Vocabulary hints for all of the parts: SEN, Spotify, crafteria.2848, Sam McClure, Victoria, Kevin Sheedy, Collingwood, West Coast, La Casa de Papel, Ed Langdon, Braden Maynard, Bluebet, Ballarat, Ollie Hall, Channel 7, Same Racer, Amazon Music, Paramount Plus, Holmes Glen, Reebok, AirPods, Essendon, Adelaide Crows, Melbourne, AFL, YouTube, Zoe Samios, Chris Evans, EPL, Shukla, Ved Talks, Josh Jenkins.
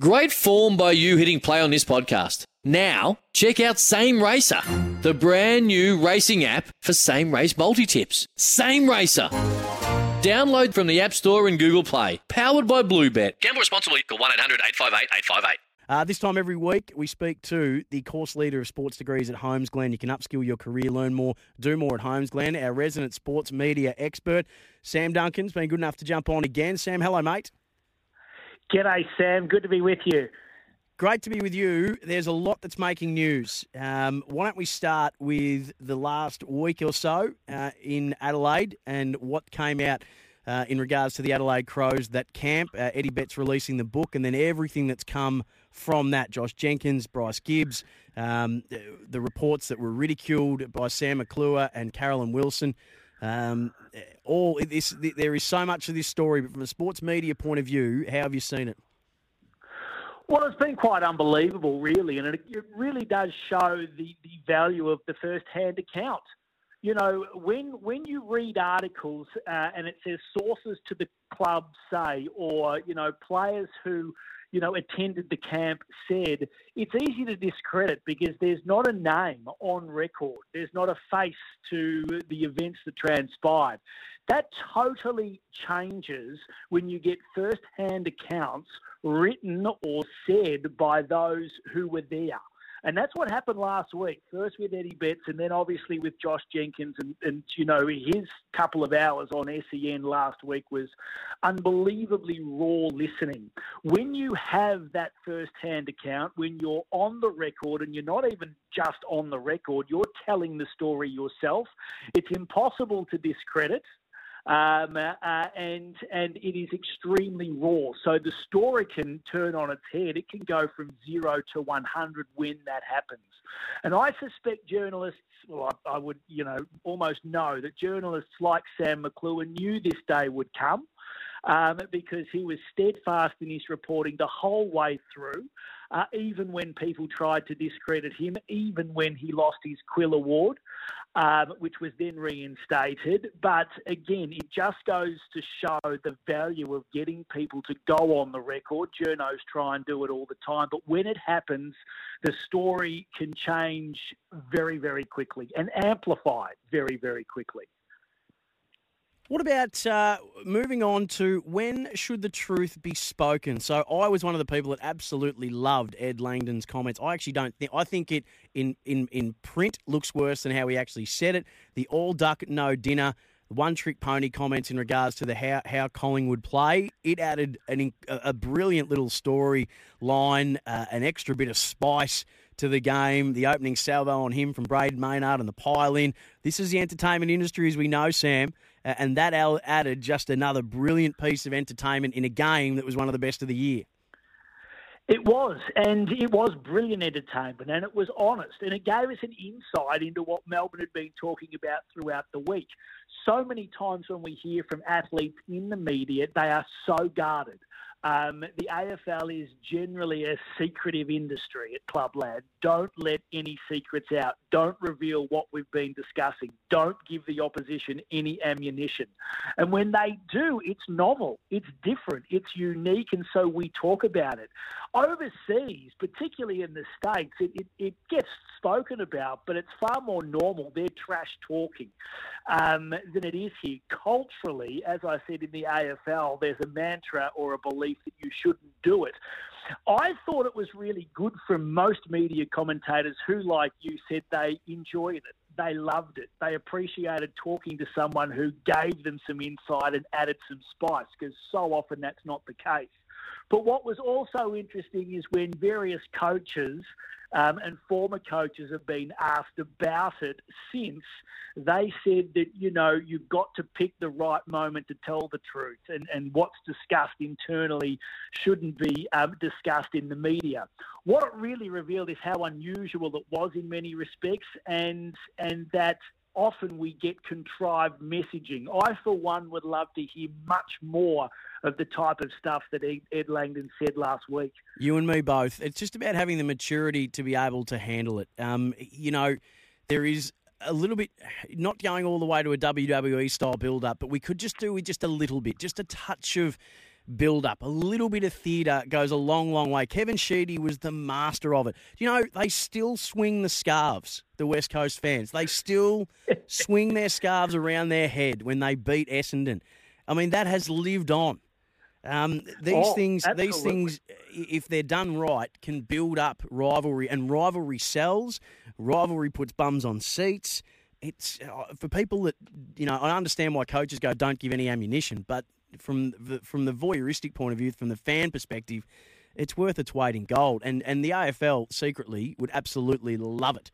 Great form by you hitting play on this podcast. Now, check out Same Racer, the brand new racing app for same race multi-tips. Same Racer. Download from the App Store and Google Play. Powered by Bluebet. Gamble responsibly. Call 1-800-858-858. This time every week, we speak to the course leader of sports degrees at Holmes Glen. You can upskill your career, learn more, do more at Holmes Glen. Our resident sports media expert, Sam Duncan's been good enough to jump on again. Sam, hello, mate. G'day, Sam. Good to be with you. Great to be with you. There's a lot that's making news. Why don't we start with the last week or so in Adelaide and what came out in regards to the Adelaide Crows, that camp, Eddie Betts releasing the book, and then everything that's come from that. Josh Jenkins, Bryce Gibbs, the reports that were ridiculed by Sam McClure and Caroline Wilson. All this, there is so much of this story, but from a sports media point of view, how have you seen it? Well, it's been quite unbelievable, really, and it really does show the value of the first-hand account. You know, when you read articles and it says sources to the club say, or, you know, players who, you know, attended the camp said, it's easy to discredit because there's not a name on record. There's not a face to the events that transpired. That totally changes when you get first-hand accounts written or said by those who were there. And that's what happened last week, first with Eddie Betts and then obviously with Josh Jenkins. And you know, his couple of hours on SEN last week was unbelievably raw listening. When you have that first-hand account, when you're on the record and you're not even just on the record, you're telling the story yourself, it's impossible to discredit. And it is extremely raw. So the story can turn on its head. It can go from 0 to 100 when that happens. And I suspect journalists, well, I would, you know, almost know that journalists like Sam McClure knew this day would come because he was steadfast in his reporting the whole way through, even when people tried to discredit him, even when he lost his Quill Award. Which was then reinstated. But again, it just goes to show the value of getting people to go on the record. Journos try and do it all the time. But when it happens, the story can change very, very quickly and amplify very, very quickly. What about moving on to when should the truth be spoken? So I was one of the people that absolutely loved Ed Langdon's comments. I actually don't think, I think it in print looks worse than how he actually said it. The all duck, no dinner, one trick pony comments in regards to the how Collingwood play. It added a brilliant little story line, an extra bit of spice to the game, the opening salvo on him from Braden Maynard and the pile in. This is the entertainment industry as we know, Sam. And that added just another brilliant piece of entertainment in a game that was one of the best of the year. It was, and it was brilliant entertainment, and it was honest, and it gave us an insight into what Melbourne had been talking about throughout the week. So many times when we hear from athletes in the media, they are so guarded. The AFL is generally a secretive industry at Clubland. Don't let any secrets out. Don't reveal what we've been discussing. Don't give the opposition any ammunition. And when they do, it's novel, it's different, it's unique, and so we talk about it. Overseas, particularly in the States, it gets spoken about, but it's far more normal. They're trash talking than it is here. Culturally, as I said, in the AFL, there's a mantra or a belief that you shouldn't do it. I thought it was really good from most media commentators who, like you said, they enjoyed it. They loved it. They appreciated talking to someone who gave them some insight and added some spice, because so often that's not the case. But what was also interesting is when various coaches and former coaches have been asked about it since, they said that, you know, you've got to pick the right moment to tell the truth, and what's discussed internally shouldn't be discussed in the media. What it really revealed is how unusual it was in many respects, and that often we get contrived messaging. I, for one, would love to hear much more of the type of stuff that Ed Langdon said last week. You and me both. It's just about having the maturity to be able to handle it. You know, there is a little bit, not going all the way to a WWE-style build-up, but we could just do with just a little bit, just a touch of build-up. A little bit of theatre goes a long, long way. Kevin Sheedy was the master of it. You know, they still swing the scarves, the West Coast fans. They still swing their scarves around their head when they beat Essendon. I mean, that has lived on. These things, if they're done right, can build up rivalry, and rivalry sells. Rivalry puts bums on seats. It's for people that, you know, I understand why coaches go, don't give any ammunition, but from the voyeuristic point of view, from the fan perspective, it's worth its weight in gold. And the AFL secretly would absolutely love it.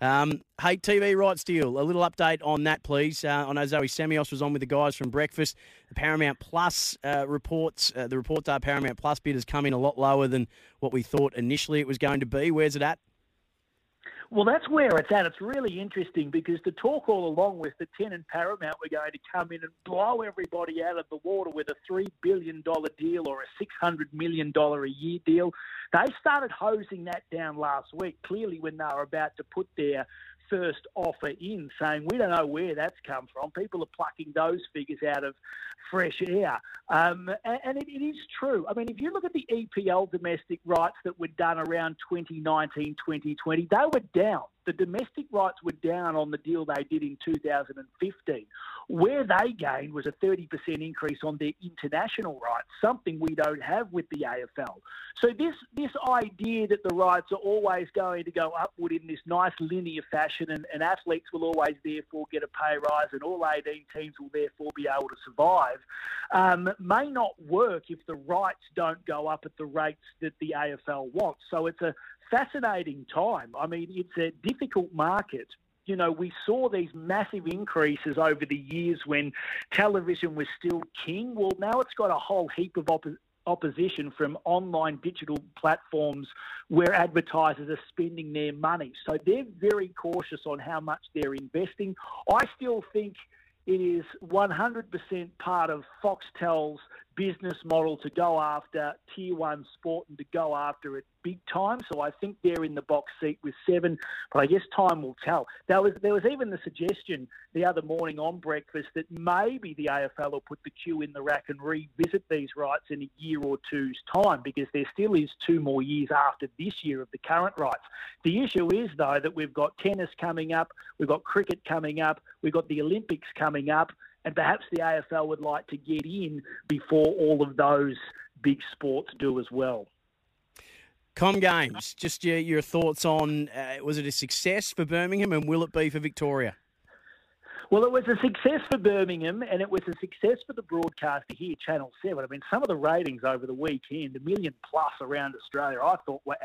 Hey, TV rights deal, a little update on that, please. I know Zoe Samios was on with the guys from breakfast. The Paramount Plus reports, the reports are Paramount Plus bid has come in a lot lower than what we thought initially it was going to be. Where's it at? Well, that's where it's at. It's really interesting because the talk all along was that Ten and Paramount were going to come in and blow everybody out of the water with a $3 billion deal or a $600 million a year deal. They started hosing that down last week, clearly when they were about to put their first offer in, saying, we don't know where that's come from. People are plucking those figures out of fresh air. And it is true. I mean, if you look at the EPL domestic rights that were done around 2019, 2020, they were down. The domestic rights were down on the deal they did in 2015. Where they gained was a 30% increase on their international rights, something we don't have with the AFL. So this idea that the rights are always going to go upward in this nice linear fashion, and athletes will always therefore get a pay rise and all 18 teams will therefore be able to survive, may not work if the rights don't go up at the rates that the AFL wants. So it's a fascinating time. I mean, it's a difficult market. You know, we saw these massive increases over the years when television was still king. Well, now it's got a whole heap of opposition from online digital platforms where advertisers are spending their money. So they're very cautious on how much they're investing. I still think it is 100% part of Foxtel's business model to go after Tier 1 sport and to go after it big time. So I think they're in the box seat with seven, but I guess time will tell. There was even the suggestion the other morning on breakfast that maybe the AFL will put the queue in the rack and revisit these rights in a year or two's time, because there still is 2 more years after this year of the current rights. The issue is, though, that we've got tennis coming up, we've got cricket coming up, we've got the Olympics coming up, and perhaps the AFL would like to get in before all of those big sports do as well. Com Games, just your thoughts on, was it a success for Birmingham, and will it be for Victoria? Well, it was a success for Birmingham, and it was a success for the broadcaster here, Channel 7. I mean, some of the ratings over the weekend, 1 million+ around Australia, I thought were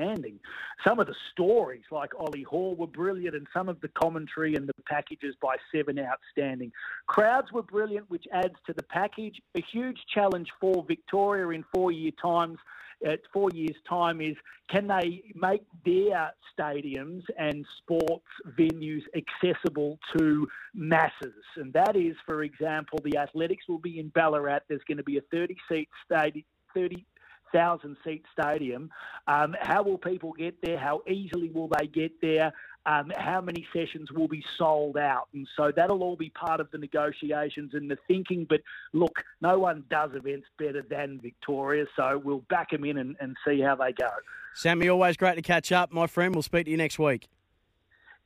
outstanding. Some of the stories, like Ollie Hall, were brilliant, and some of the commentary and the packages by Seven, outstanding. Crowds were brilliant, which adds to the package. A huge challenge for Victoria in 4 years' time. At 4 years' time is, can they make their stadiums and sports venues accessible to masses? And that is, for example, the athletics will be in Ballarat. There's going to be a 30,000-seat stadium. How will people get there? How easily will they get there? How many sessions will be sold out? And so that'll all be part of the negotiations and the thinking. But look, no one does events better than Victoria, so we'll back them in and see how they go. Sammy, always great to catch up, my friend. We'll speak to you next week.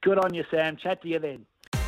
Good on you, Sam. Chat to you then.